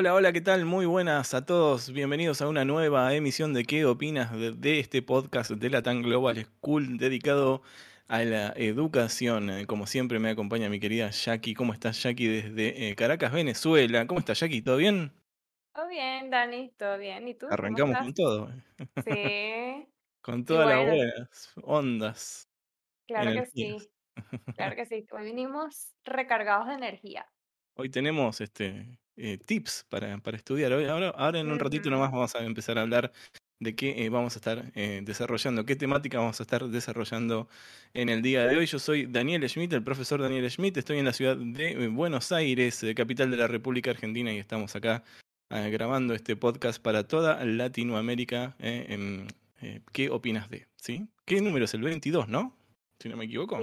Hola, hola, ¿qué tal? Muy buenas a todos. Bienvenidos a una nueva emisión de ¿Qué opinas? De este podcast de Latam Global School dedicado a la educación. Como siempre me acompaña mi querida Jackie. ¿Cómo estás, Jackie? Desde Caracas, Venezuela. ¿Cómo estás, Jackie? ¿Todo bien? Todo bien, Dani. Todo bien. ¿Y tú? Arrancamos con todo. Sí. Con todas las Igual, buenas ondas, claro que energías. sí. Claro que sí. Hoy vinimos recargados de energía. Hoy tenemos tips para estudiar. Ahora en un ratito Ujú. nomás vamos a empezar a hablar de qué vamos a estar desarrollando, qué temática vamos a estar desarrollando en el día de hoy. Yo soy Daniel Schmidt, el profesor Daniel Schmidt. Estoy en la ciudad de Buenos Aires, capital de la República Argentina, y estamos acá grabando este podcast para toda Latinoamérica. ¿Qué opinas de? ¿Sí? ¿Qué número es el 22, no? Si no me equivoco.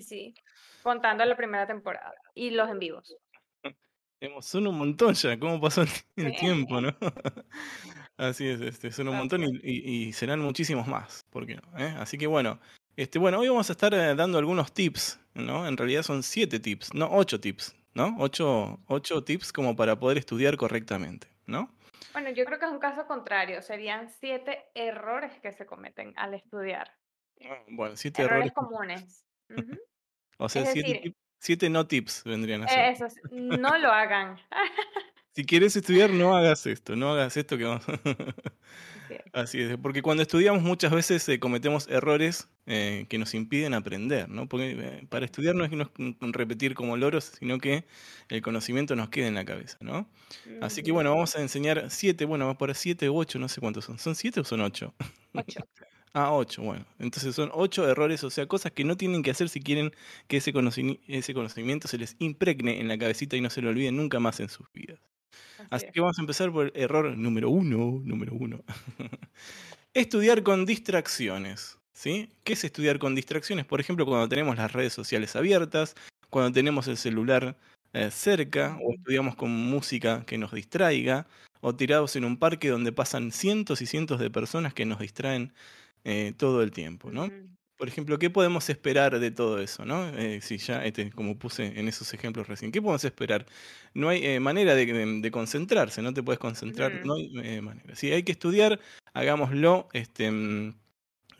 Sí. Contando la primera temporada y los en vivos. Son un montón ya, cómo pasó el tiempo, ¿no? Así es, son un montón Bastante. y serán muchísimos más, ¿por qué no? Así que bueno, hoy vamos a estar dando algunos tips, ¿no? En realidad son 7 tips, no 8 tips, ¿no? Ocho tips como para poder estudiar correctamente, ¿no? Bueno, yo creo que es un caso contrario. Serían 7 errores que se cometen al estudiar. Bueno, 7 errores. Errores comunes. Ujú. O sea, Es siete, decir, tip- siete no tips vendrían a ser. eso, no lo hagan. Si quieres estudiar, no hagas esto que vamos. Así es. Así es, porque cuando estudiamos muchas veces cometemos errores que nos impiden aprender, ¿no? Porque para estudiar no es repetir como loros, sino que el conocimiento nos quede en la cabeza, ¿no? Así que Ujú. bueno, vamos a enseñar 7, bueno, vamos por 7 u 8, no sé cuántos son. ¿Son 7 o son 8? 8. Ah, 8, bueno. Entonces son 8 errores, o sea, cosas que no tienen que hacer si quieren que ese conocimiento se les impregne en la cabecita y no se lo olviden nunca más en sus vidas. Así Así es. que vamos a empezar por el error número uno. Estudiar con distracciones, ¿sí? ¿Qué es estudiar con distracciones? Por ejemplo, cuando tenemos las redes sociales abiertas, cuando tenemos el celular cerca, o Ujú. estudiamos con música que nos distraiga, o tirados en un parque donde pasan cientos y cientos de personas que nos distraen todo el tiempo, ¿no? Ujú. Por ejemplo, ¿qué podemos esperar de todo eso, no? Si ya, como puse en esos ejemplos recién, ¿qué podemos esperar? No hay manera de concentrarse, no te puedes concentrar, Ujú. no hay manera. Si hay que estudiar, hagámoslo en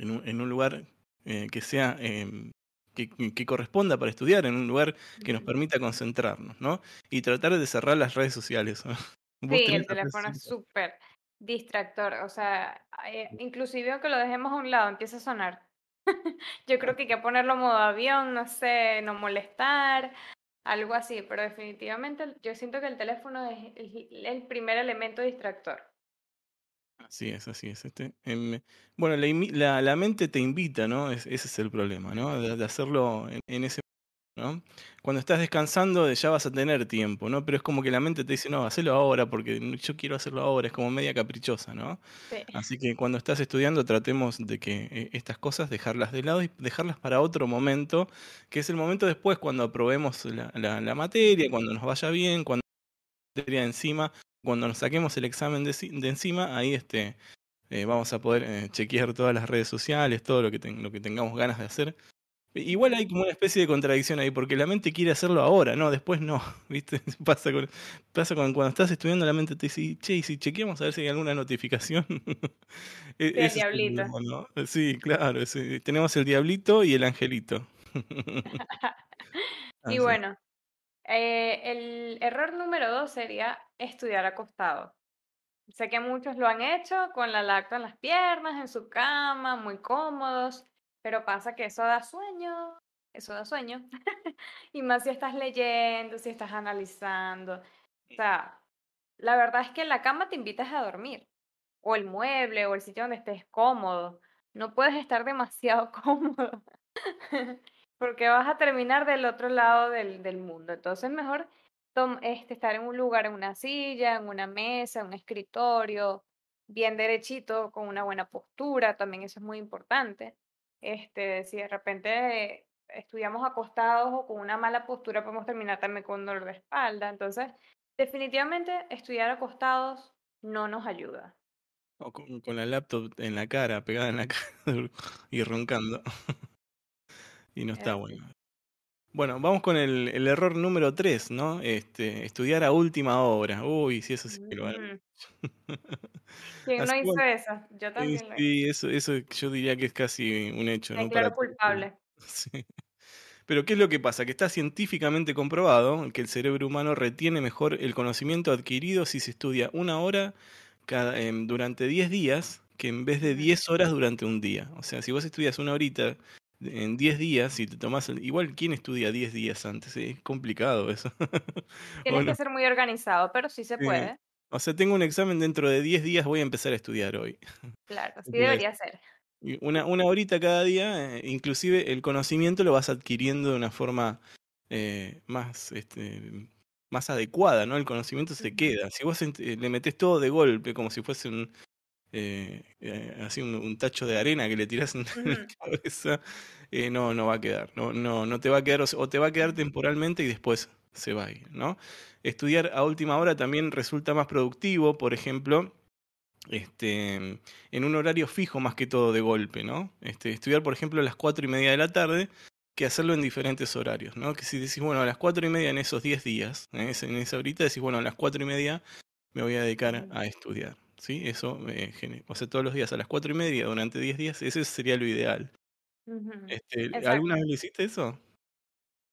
un lugar que sea que corresponda para estudiar, en un lugar que nos Ujú. permita concentrarnos, ¿no? Y tratar de cerrar las redes sociales. Vos Sí, tenés el las redes teléfono es sociales. súper distractor, o sea, inclusive aunque lo dejemos a un lado, empieza a sonar. Yo creo que hay que ponerlo modo avión, no sé, no molestar, algo así, pero definitivamente yo siento que el teléfono es el primer elemento distractor. Así es, así es. Bueno, la mente te invita, ¿no? Ese es el problema, ¿no? De hacerlo en ese momento, ¿no? Cuando estás descansando ya vas a tener tiempo, ¿no? Pero es como que la mente te dice, no, hacelo ahora porque yo quiero hacerlo ahora, es como media caprichosa, ¿no? Sí, Así que cuando estás estudiando tratemos de que estas cosas dejarlas de lado y dejarlas para otro momento, que es el momento después cuando aprobemos la materia, cuando nos vaya bien, cuando materia encima, cuando nos saquemos el examen de encima, ahí vamos a poder chequear todas las redes sociales, todo lo que tengamos ganas de hacer. Igual hay como una especie de contradicción ahí, porque la mente quiere hacerlo ahora, no, después no, ¿viste? Pasa cuando estás estudiando, la mente te dice, che, y si chequeamos a ver si hay alguna notificación. sí, el Ese es el diablito. problema, ¿no? Sí, claro, tenemos el diablito y el angelito. Y Así es. bueno, el error número 2 sería estudiar acostado. Sé que muchos lo han hecho con la lacta en las piernas, en su cama, muy cómodos, pero pasa que eso da sueño, y más si estás leyendo, si estás analizando. O sea, la verdad es que la cama te invitas a dormir, o el mueble, o el sitio donde estés cómodo. No puedes estar demasiado cómodo, porque vas a terminar del otro lado del mundo. Entonces, mejor estar en un lugar, en una silla, en una mesa, en un escritorio, bien derechito, con una buena postura, también eso es muy importante. Si de repente estudiamos acostados o con una mala postura, podemos terminar también con dolor de espalda. Entonces, definitivamente estudiar acostados no nos ayuda. O con la laptop en la cara, pegada en la cara y roncando. Y no está Así. bueno. Bueno, vamos con el error número 3, ¿no? Estudiar a última hora. Uy, sí, eso sí que lo hago. Mm. ¿Quién no Así hizo bueno, eso? Yo también lo hice. sí, eso yo diría que es casi un hecho, Me ¿no? Para declaro culpable. Sí. Pero ¿qué es lo que pasa? Que está científicamente comprobado que el cerebro humano retiene mejor el conocimiento adquirido si se estudia 1 hora durante 10 días que en vez de Ujú. 10 horas durante un día. O sea, si vos estudias 1 horita en 10 días, si te tomás... Igual, ¿quién estudia 10 días antes? Es complicado eso. ¿O Tienes que no? ser muy organizado, pero sí se Sí. puede. O sea, tengo un examen dentro de 10 días, voy a empezar a estudiar hoy. Claro, sí Entonces, debería ser. y una horita cada día, inclusive el conocimiento lo vas adquiriendo de una forma más, más adecuada, ¿no? El conocimiento se Ujú. queda. Si vos le metés todo de golpe, como si fuese así un tacho de arena que le tirás en la Ujú. cabeza, no va a quedar. No te va a quedar, o te va a quedar temporalmente y después se va a ir, ¿no? Estudiar a última hora también resulta más productivo, por ejemplo, en un horario fijo más que todo de golpe, ¿no? Estudiar, por ejemplo, a las 4:30 de la tarde, que hacerlo en diferentes horarios, ¿no? Que si decís, bueno, a las 4:30 en esos 10 días, en esa horita, decís, bueno, a las 4:30 me voy a dedicar Ujú. a estudiar, ¿sí? Eso, o sea, todos los días a las 4:30 durante 10 días, ese sería lo ideal. Ujú. ¿Alguna Exacto. vez lo hiciste eso?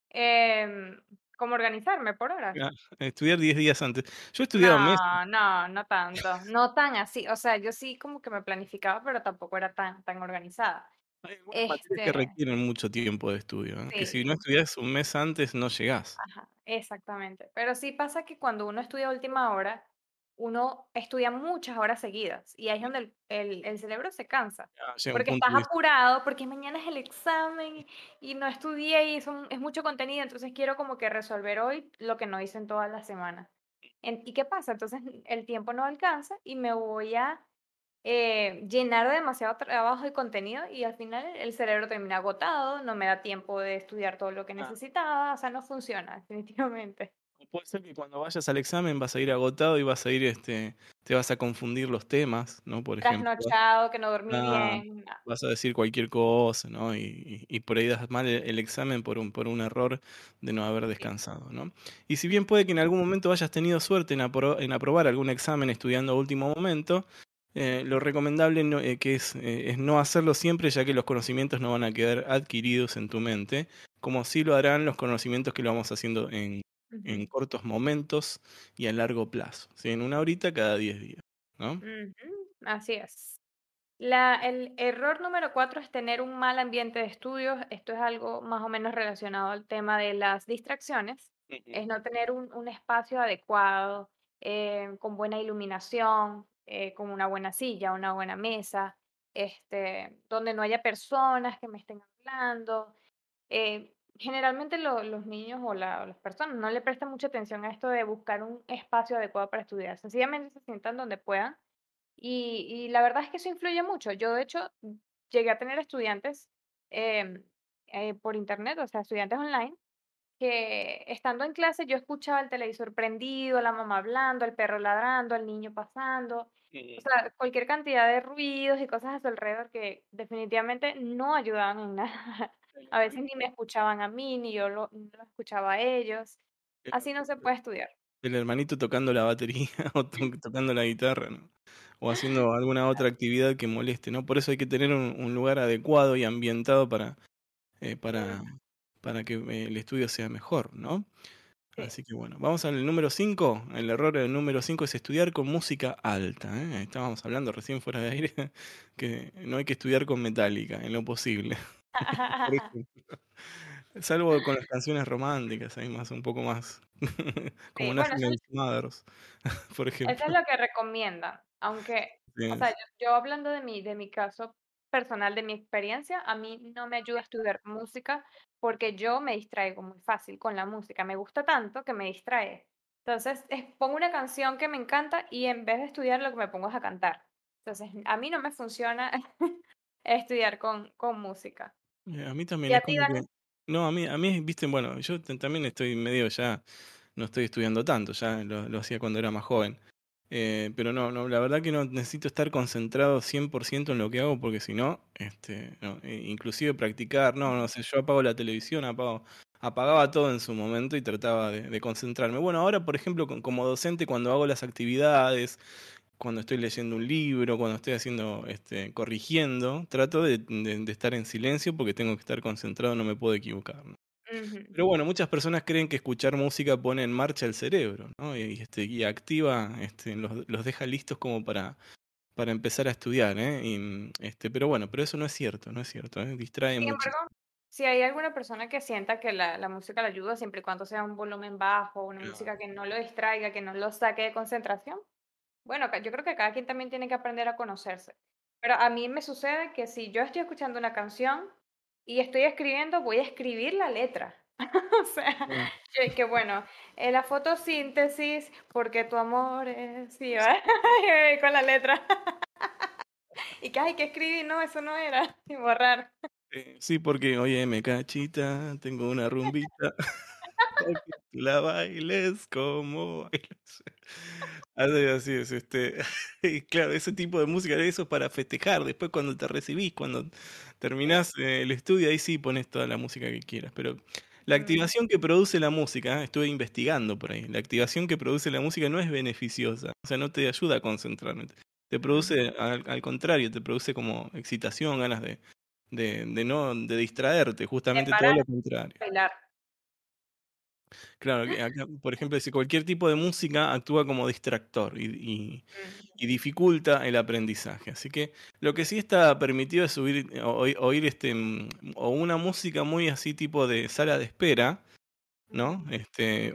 Em, ¿Cómo organizarme por horas? Ah, estudiar 10 días antes. Yo he estudiado meses. No, no, no tanto, no tan así, o sea, yo sí como que me planificaba, pero tampoco era tan organizada. Hay algunas materias que Este, requieren mucho tiempo de estudio, ¿eh? Que si no Sí, estudias un mes antes no llegás. ajá, exactamente. Pero sí pasa que cuando uno estudia a última hora, uno estudia muchas horas seguidas y ahí es donde el cerebro se cansa, Ah, llega un porque punto estás muy... apurado, porque mañana es el examen y no estudié y es mucho contenido, entonces quiero como que resolver hoy lo que no hice en toda la semana. ¿Y qué pasa? Entonces el tiempo no alcanza y me voy a llenar de demasiado trabajo y contenido y al final el cerebro termina agotado, no me da tiempo de estudiar todo lo que Ah, necesitaba, o sea, no funciona definitivamente. puede ser que cuando vayas al examen vas a ir agotado y vas a ir, te vas a confundir los temas, ¿no? Por ejemplo, Trasnochado, que no dormí ah, bien, no. vas a decir cualquier cosa, ¿no? Y por ahí das mal el examen por un error de no haber Sí. descansado, ¿no? Y si bien puede que en algún momento hayas tenido suerte en aprobar algún examen estudiando a último momento, lo recomendable que es no hacerlo siempre, ya que los conocimientos no van a quedar adquiridos en tu mente, como sí lo harán los conocimientos que lo vamos haciendo en Ujú. cortos momentos y a largo plazo, ¿sí? En 1 horita cada 10 días, ¿no? Así es. El error número 4 es tener un mal ambiente de estudios. Esto es algo más o menos relacionado al tema de las distracciones. Ujú. Es no tener un espacio adecuado, con buena iluminación, con una buena silla, una buena mesa, donde no haya personas que me estén hablando. Generalmente los niños o las personas no le prestan mucha atención a esto de buscar un espacio adecuado para estudiar. Sencillamente se sientan donde puedan. Y la verdad es que eso influye mucho. Yo, de hecho, llegué a tener estudiantes em, por internet, o sea, estudiantes online, que estando en clase yo escuchaba el televisor prendido, la mamá hablando, el perro ladrando, el niño pasando, o Sí. sea, cualquier cantidad de ruidos y cosas a su alrededor que definitivamente no ayudaban en nada. A veces ni me escuchaban a mí, ni yo lo escuchaba a ellos. El Así no se puede estudiar. el hermanito tocando la batería o tocando la guitarra, ¿no? O haciendo alguna otra actividad que moleste, ¿no? Por eso hay que tener un lugar adecuado y ambientado eh, para, Mm, para que el estudio sea mejor, ¿no? Sí. Así que bueno, vamos al número 5. El error del número 5 es estudiar con música alta, ¿eh? Estábamos hablando recién fuera de aire que no hay que estudiar con metálica, en lo posible. Por ejemplo. Salvo con las canciones románticas, hay más, un poco más, como Sí, una bueno, eso Final Mothers, por eso es ejemplo. lo que recomiendan, aunque, o sea, Yes. yo hablando de mi caso personal, de mi experiencia, a mí no me ayuda a estudiar música porque yo me distraigo muy fácil con la música, me gusta tanto que me distrae. Entonces, pongo una canción que me encanta y en vez de estudiar lo que me pongo es a cantar. Entonces, a mí no me funciona estudiar con música. A mí también ¿Y es a ti, como que... Dani? No, a mí, viste, bueno, yo también estoy medio ya, no estoy estudiando tanto, ya lo hacía cuando era más joven. Pero no, la verdad que no necesito estar concentrado 100% en lo que hago porque si no, no, inclusive practicar, no sé, yo apago la televisión, apagaba todo en su momento y trataba de concentrarme. Bueno, ahora, por ejemplo, como docente, cuando hago las actividades, cuando estoy leyendo un libro, cuando estoy haciendo, corrigiendo, trato de estar en silencio porque tengo que estar concentrado, no me puedo equivocar, ¿no? Uh-huh. Pero bueno, muchas personas creen que escuchar música pone en marcha el cerebro, ¿no? Y activa, los deja listos como para empezar a estudiar, ¿eh? Pero bueno, pero eso no es cierto, no es cierto, ¿eh? Distrae mucho. Sin embargo, si hay alguna persona que sienta que la música le ayuda, siempre y cuando sea un volumen bajo, una música que no lo distraiga, que no lo saque de concentración, bueno, yo creo que cada quien también tiene que aprender a conocerse. Pero a mí me sucede que si yo estoy escuchando una canción y estoy escribiendo, voy a escribir la letra. O sea, es que bueno, la fotosíntesis, porque tu amor es... Sí, con la letra. Y que hay que escribir, no, eso no era, y borrar. Sí, porque, oye, me cachita, tengo una rumbita, la bailes como bailes. Así es, y claro, ese tipo de música, eso es para festejar. Después, cuando te recibís, cuando terminás el estudio, ahí sí pones toda la música que quieras. Pero la activación que produce la música, estuve investigando por ahí, la activación que produce la música no es beneficiosa, o sea, no te ayuda a concentrarte. Te produce, al contrario, te produce como excitación, ganas de distraerte, justamente todo lo contrario. Bailar. Claro, acá, por ejemplo, si cualquier tipo de música actúa como distractor y dificulta el aprendizaje. Así que lo que sí está permitido es oír o una música muy así tipo de sala de espera, ¿no?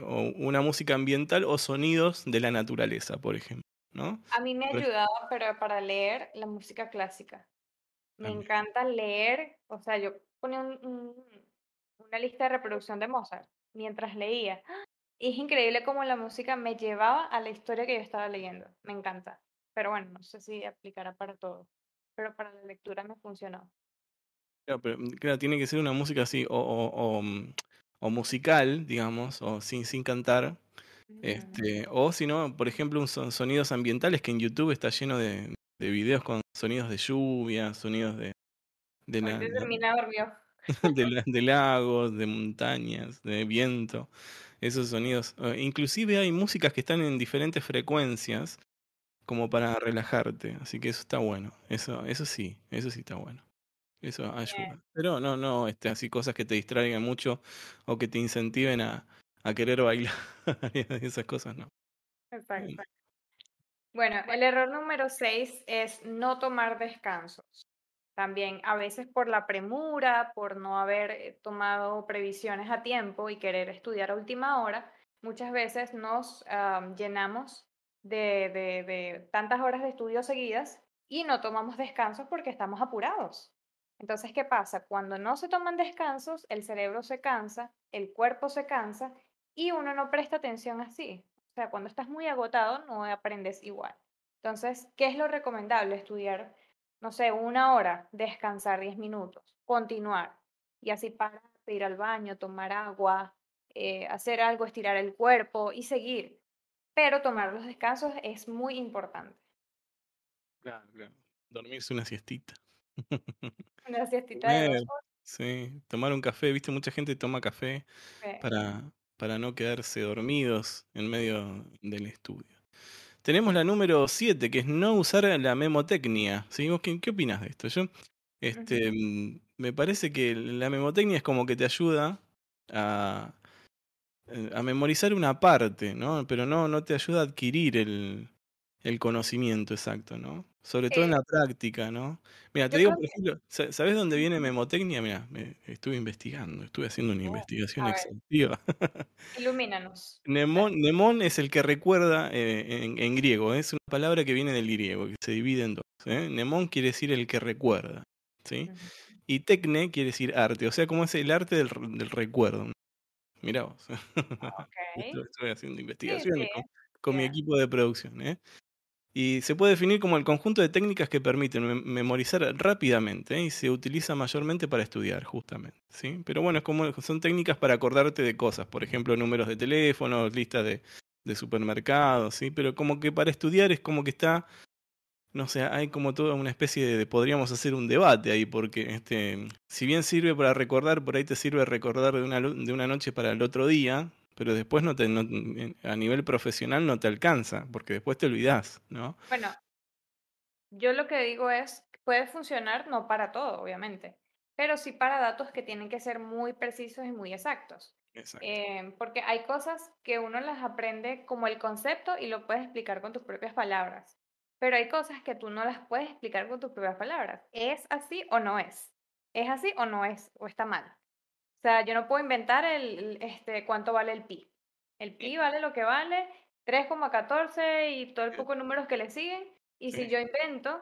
O una música ambiental o sonidos de la naturaleza, por ejemplo, ¿no? A mí me ayudaba, pero para leer, la música clásica. Me encanta leer, o sea, yo ponía una lista de reproducción de Mozart mientras leía. Y es increíble cómo la música me llevaba a la historia que yo estaba leyendo. Me encanta. Pero bueno, no sé si aplicará para todo. Pero para la lectura me funcionó. Claro, pero claro, tiene que ser una música así, o musical, digamos, o sin cantar. O si no, por ejemplo, sonidos ambientales, que en YouTube está lleno de videos con sonidos de lluvia, sonidos de de lagos, de montañas, de viento, esos sonidos. Inclusive hay músicas que están en diferentes frecuencias como para relajarte, así que eso está bueno. Eso sí está bueno. Eso ayuda. Pero no, así cosas que te distraigan mucho o que te incentiven a querer bailar, esas cosas no. Exacto. Bueno, el error número 6 es no tomar descansos. También a veces por la premura, por no haber tomado previsiones a tiempo y querer estudiar a última hora, muchas veces nos llenamos de tantas horas de estudio seguidas y no tomamos descansos porque estamos apurados. Entonces, ¿qué pasa? Cuando no se toman descansos, el cerebro se cansa, el cuerpo se cansa y uno no presta atención así. O sea, cuando estás muy agotado no aprendes igual. Entonces, ¿qué es lo recomendable? Estudiar, no sé, 1 hora, descansar 10 minutos, continuar. Y así para ir al baño, tomar agua, hacer algo, estirar el cuerpo y seguir. Pero tomar los descansos es muy importante. Claro. Dormirse una siestita. Una siestita de 2 horas. Sí, tomar un café. Viste, mucha gente toma café para no quedarse dormidos en medio del estudio. Tenemos la número 7, que es no usar la memotecnia. ¿Sí? ¿Qué opinas de esto? Yo, me parece que la memotecnia es como que te ayuda a memorizar una parte, ¿no? Pero no te ayuda a adquirir el conocimiento exacto, ¿no? Sobre todo en la práctica, ¿no? Mira, te digo, por ejemplo, ¿sabés dónde viene memotecnia? Mira, estuve haciendo una investigación exhaustiva. Ilumínanos. Mnemón es el que recuerda en griego, es una palabra que viene del griego, que se divide en dos. Mnemón quiere decir el que recuerda, ¿sí? Y tecne quiere decir arte, o sea, como es el arte del recuerdo. Mirá vos. Estuve haciendo investigación con mi equipo de producción, Y se puede definir como el conjunto de técnicas que permiten memorizar rápidamente, y se utiliza mayormente para estudiar, justamente, ¿sí? Pero bueno, son técnicas para acordarte de cosas, por ejemplo, números de teléfono, listas de supermercados, ¿sí? Pero como que para estudiar es como que está No sé, hay como toda una especie de podríamos hacer un debate ahí, porque si bien sirve para recordar, por ahí te sirve recordar de una noche para el otro día, pero después a nivel profesional no te alcanza, porque después te olvidás, ¿no? Bueno, yo lo que digo es, puede funcionar no para todo, obviamente, pero sí para datos que tienen que ser muy precisos y muy exactos. Exacto. Porque hay cosas que uno las aprende como el concepto y lo puedes explicar con tus propias palabras. Pero hay cosas que tú no las puedes explicar con tus propias palabras. ¿Es así o no es? ¿Es así o no es? ¿O está mal? O sea, yo no puedo inventar cuánto vale el pi. El pi vale lo que vale, 3,14 y todo el poco de números que le siguen. Y si yo invento,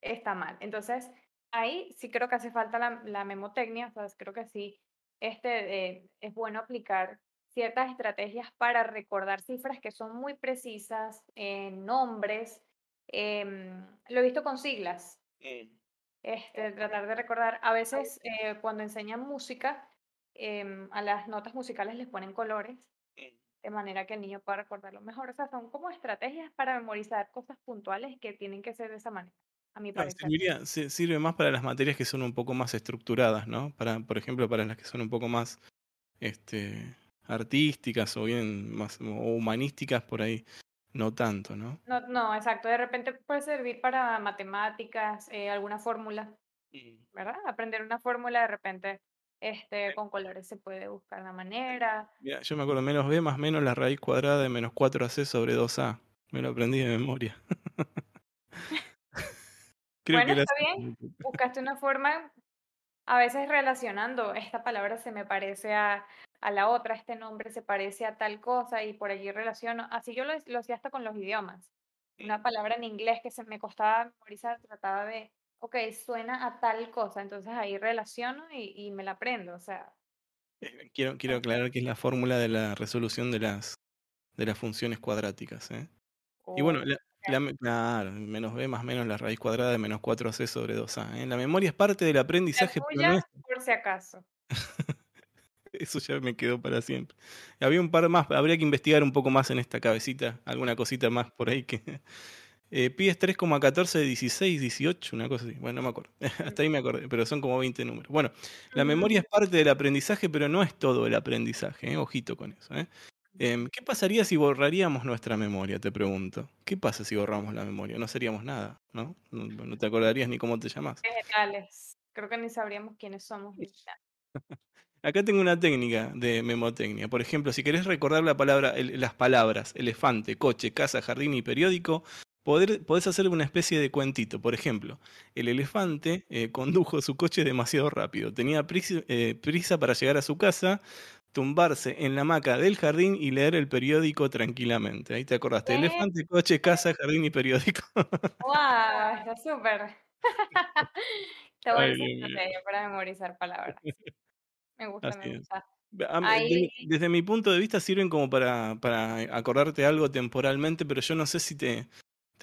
está mal. Entonces, ahí sí creo que hace falta la memotecnia. O sea, creo que sí es bueno aplicar ciertas estrategias para recordar cifras que son muy precisas, nombres. Lo he visto con siglas, tratar de recordar. A veces cuando enseñan música, a las notas musicales les ponen colores, de manera que el niño pueda recordarlo mejor. O sea, son como estrategias para memorizar cosas puntuales que tienen que ser de esa manera, a mi parecer. Sirve más para las materias que son un poco más estructuradas, ¿no? Por ejemplo, para las que son un poco más artísticas o bien más humanísticas, por ahí. No tanto, ¿no? No, exacto. De repente puede servir para matemáticas, alguna fórmula, ¿verdad? Aprender una fórmula de repente con colores se puede buscar la manera. Mira, yo me acuerdo, menos b más menos la raíz cuadrada de menos 4ac sobre 2a. Me lo aprendí de memoria. Creo bueno, que está bien. Buscaste una forma, a veces relacionando, esta palabra se me parece a la otra, este nombre se parece a tal cosa y por allí relaciono. Así yo lo hacía hasta con los idiomas. Una palabra en inglés que se me costaba memorizar, trataba de, ok, suena a tal cosa, entonces ahí relaciono y me la aprendo, o sea. Quiero aclarar que es la fórmula de la resolución de las funciones cuadráticas, ¿eh? Y bueno, menos b más menos la raíz cuadrada de menos 4ac sobre 2a, ¿eh? La memoria es parte del aprendizaje. Por si acaso. Eso ya me quedó para siempre. Había un par más, habría que investigar un poco más en esta cabecita, alguna cosita más por ahí que... pides 3,14, 16, 18, una cosa así. Bueno, no me acuerdo. Hasta ahí me acordé, pero son como 20 números. Bueno, la memoria es parte del aprendizaje, pero no es todo el aprendizaje, ¿eh? Ojito con eso, ¿eh? ¿Qué pasaría si borraríamos nuestra memoria? Te pregunto. ¿Qué pasa si borramos la memoria? No seríamos nada, ¿no? No te acordarías ni cómo te llamás. Vegetales. Creo que ni sabríamos quiénes somos. Acá tengo una técnica de memotecnia. Por ejemplo, si querés recordar las palabras elefante, coche, casa, jardín y periódico, podés hacer una especie de cuentito. Por ejemplo, el elefante condujo su coche demasiado rápido. Tenía prisa para llegar a su casa, tumbarse en la hamaca del jardín y leer el periódico tranquilamente. Ahí te acordaste. ¿Qué? Elefante, coche, casa, jardín y periódico. ¡Guau! Está súper. Te voy a decir para memorizar palabras. Me gusta, así me gusta. Desde mi punto de vista sirven como para acordarte algo temporalmente, pero yo no sé si te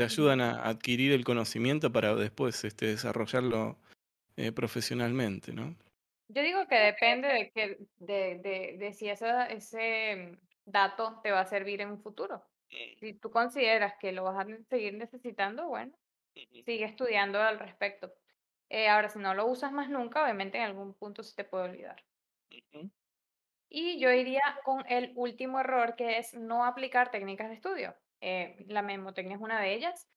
ayudan a adquirir el conocimiento para después desarrollarlo profesionalmente, ¿no? Yo digo que depende de si ese dato te va a servir en un futuro. Si tú consideras que lo vas a seguir necesitando, bueno, sigue estudiando al respecto. Ahora, si no lo usas más nunca, obviamente en algún punto se te puede olvidar. Y yo iría con el último error, que es no aplicar técnicas de estudio. La memotecnia es una de ellas.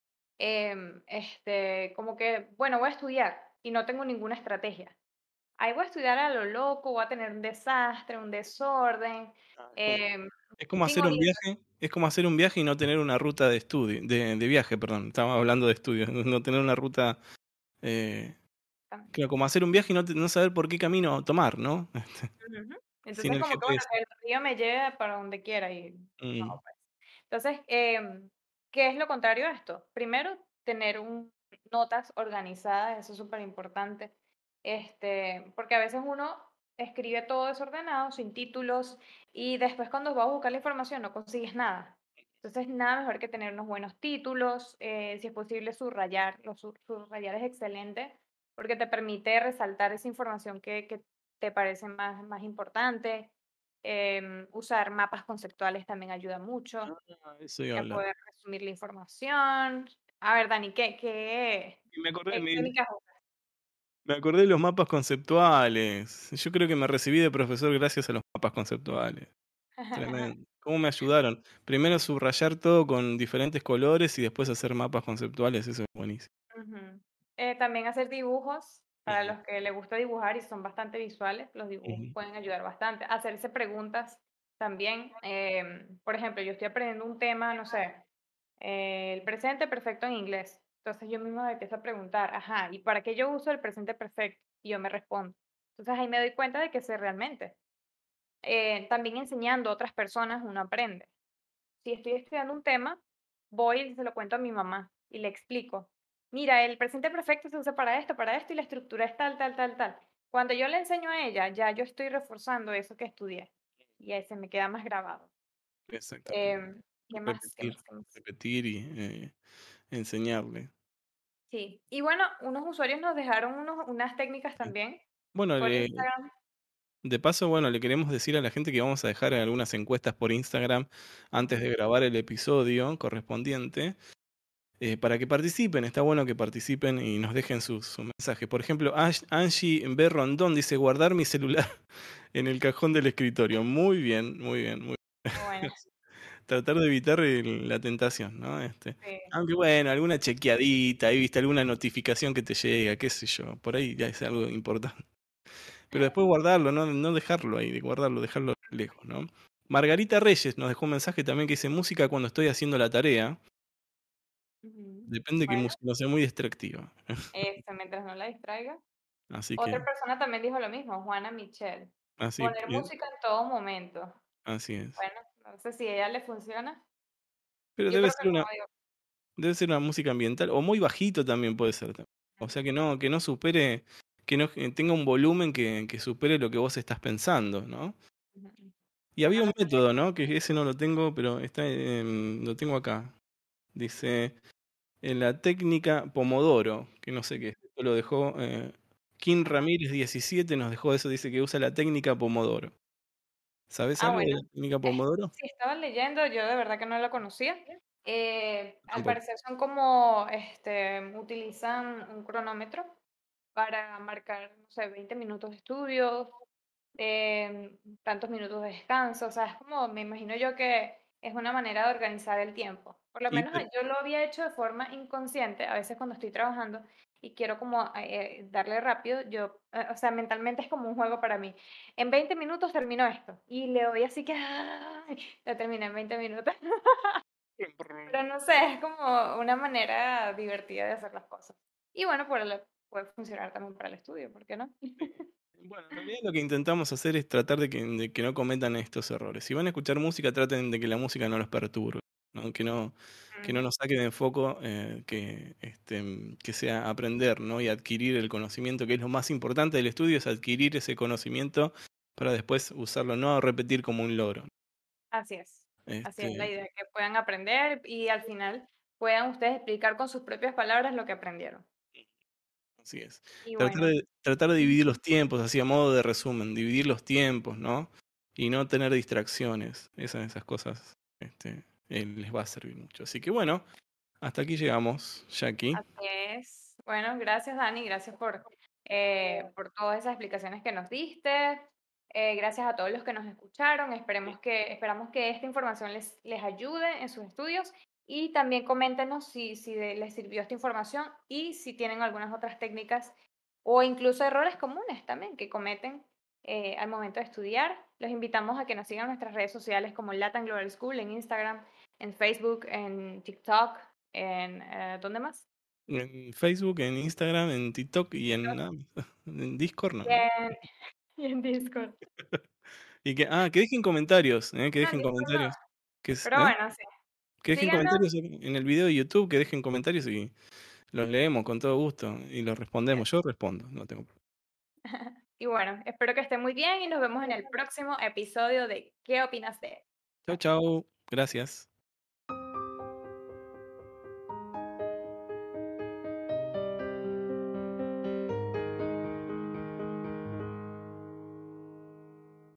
Como que, bueno, voy a estudiar y no tengo ninguna estrategia. Ahí voy a estudiar a lo loco, voy a tener un desastre, un desorden. Es como hacer un viaje y no tener una ruta de estudio, de viaje, perdón. Estaba hablando de estudio, no tener una ruta. Claro, como hacer un viaje y no saber por qué camino tomar, ¿no? Entonces como que bueno, el río me lleva para donde quiera y no, pues. Entonces, ¿qué es lo contrario a esto? Primero, tener notas organizadas, eso es súper importante, porque a veces uno escribe todo desordenado, sin títulos, y después cuando vas a buscar la información no consigues nada. Entonces, nada mejor que tener unos buenos títulos, si es posible subrayar. Subrayar es excelente porque te permite resaltar esa información que te parece más importante. Usar mapas conceptuales también ayuda mucho. Eso ya poder resumir la información. A ver, Dani, ¿qué Y me acordé, técnicas usas? me acordé de los mapas conceptuales. Yo creo que me recibí de profesor gracias a los mapas conceptuales. Tremendo. ¿Cómo me ayudaron? Primero subrayar todo con diferentes colores y después hacer mapas conceptuales. Eso es buenísimo. Ujú. También hacer dibujos, para Ujú, los que les gusta dibujar y son bastante visuales, los dibujos ujú. pueden ayudar bastante. Hacerse preguntas también. Por ejemplo, yo estoy aprendiendo un tema, no sé, el presente perfecto en inglés. Entonces yo mismo me empiezo a preguntar, ajá, ¿y para qué yo uso el presente perfecto? Y yo me respondo. Entonces ahí me doy cuenta de que sé realmente. También enseñando a otras personas uno aprende. Si estoy estudiando un tema, voy y se lo cuento a mi mamá y le explico. Mira, el presente perfecto se usa para esto y la estructura es tal, tal, tal, tal. Cuando yo le enseño a ella, ya yo estoy reforzando eso que estudié y ahí se me queda más grabado. Exactamente. Em, ¿Qué más? ¿Qué Repetir, más? ¿Qué más? repetir y enseñarle. Sí. Y bueno, unos usuarios nos dejaron unas técnicas también Bueno, por Instagram. de paso, bueno, le queremos decir a la gente que vamos a dejar algunas encuestas por Instagram antes de Ujú. grabar el episodio correspondiente, para que participen. Está bueno que participen y nos dejen sus mensajes. Por ejemplo, Angie Berrondón dice: guardar mi celular en el cajón del escritorio. Muy bien, muy bien, muy Muy bien. buena. Tratar de evitar la tentación, ¿no? Sí. Aunque bueno, alguna chequeadita, ahí viste alguna notificación que te llega, qué sé yo, por ahí ya es algo importante. Pero después guardarlo, no dejarlo ahí, dejarlo lejos, ¿no? Margarita Reyes nos dejó un mensaje también que dice: música cuando estoy haciendo la tarea. Ujú. Depende que Bueno, música no sea muy distractiva. eso, mientras no la distraiga. Así Otra que, persona también dijo lo mismo, Juana Michelle. así, Poner música en todo momento. así es. Bueno, no sé si a ella le funciona. Pero Yo debe creo que ser una, como digo, debe ser una música ambiental, o muy bajito también puede ser. O sea, que no supere, que no tenga un volumen que supere lo que vos estás pensando, ¿no? ujú, Y había un método, ¿no? Que ese no lo tengo, pero lo tengo acá. Dice, en la técnica Pomodoro, que no sé qué es. Esto lo dejó Kim Ramírez 17, nos dejó eso, dice que usa la técnica Pomodoro. ¿Sabes algo de Bueno, la técnica Pomodoro? sí, estaba leyendo, yo de verdad que no lo conocía. Al Tampoco. parecer son como, utilizan un cronómetro para marcar, no sé, 20 minutos de estudio, tantos minutos de descanso, o sea, es como, me imagino yo que es una manera de organizar el tiempo. Por lo Y menos yo lo había hecho de forma inconsciente, a veces cuando estoy trabajando y quiero como darle rápido, yo, o sea, mentalmente es como un juego para mí. En 20 minutos termino esto y le doy así que, ¡ay! Lo terminé en 20 minutos. Pero no sé, es como una manera divertida de hacer las cosas. Y bueno, puede funcionar también para el estudio, ¿por qué no? bueno, en realidad lo que intentamos hacer es tratar de que no cometan estos errores. Si van a escuchar música, traten de que la música no los perturbe, ¿no? Que no nos saquen de foco, que sea aprender, ¿no? Y adquirir el conocimiento, que es lo más importante del estudio, es adquirir ese conocimiento para después usarlo, no repetir como un loro. Así es, Así es la Este, idea, que puedan aprender y al final puedan ustedes explicar con sus propias palabras lo que aprendieron. Así es. Y Tratar bueno, de, tratar de dividir los tiempos, así a modo de resumen, dividir los tiempos, ¿no? Y no tener distracciones. Esas cosas les va a servir mucho. Así que bueno, hasta aquí llegamos, Jackie. así es. Bueno, gracias Dani, gracias por todas esas explicaciones que nos diste. Gracias a todos los que nos escucharon. Esperamos que esta información les ayude en sus estudios y también coméntenos si les sirvió esta información y si tienen algunas otras técnicas o incluso errores comunes también que cometen al momento de estudiar. Los invitamos a que nos sigan en nuestras redes sociales como Latam Global School en Instagram, en Facebook, en TikTok, en ¿dónde más? En Facebook, en Instagram, en TikTok y en, TikTok en Discord, no, y ¿no? en, y en Discord. Y que dejen comentarios, que No, en dejen Discord no. comentarios. Que, es- Pero ¿eh? bueno, sí. Que dejen Síganos. comentarios en el video de YouTube, que dejen comentarios y los leemos con todo gusto y los respondemos. Yo respondo, no tengo problema. Y bueno, espero que estén muy bien y nos vemos en el próximo episodio de ¿Qué opinas de? Chao, Chao. chao. Gracias.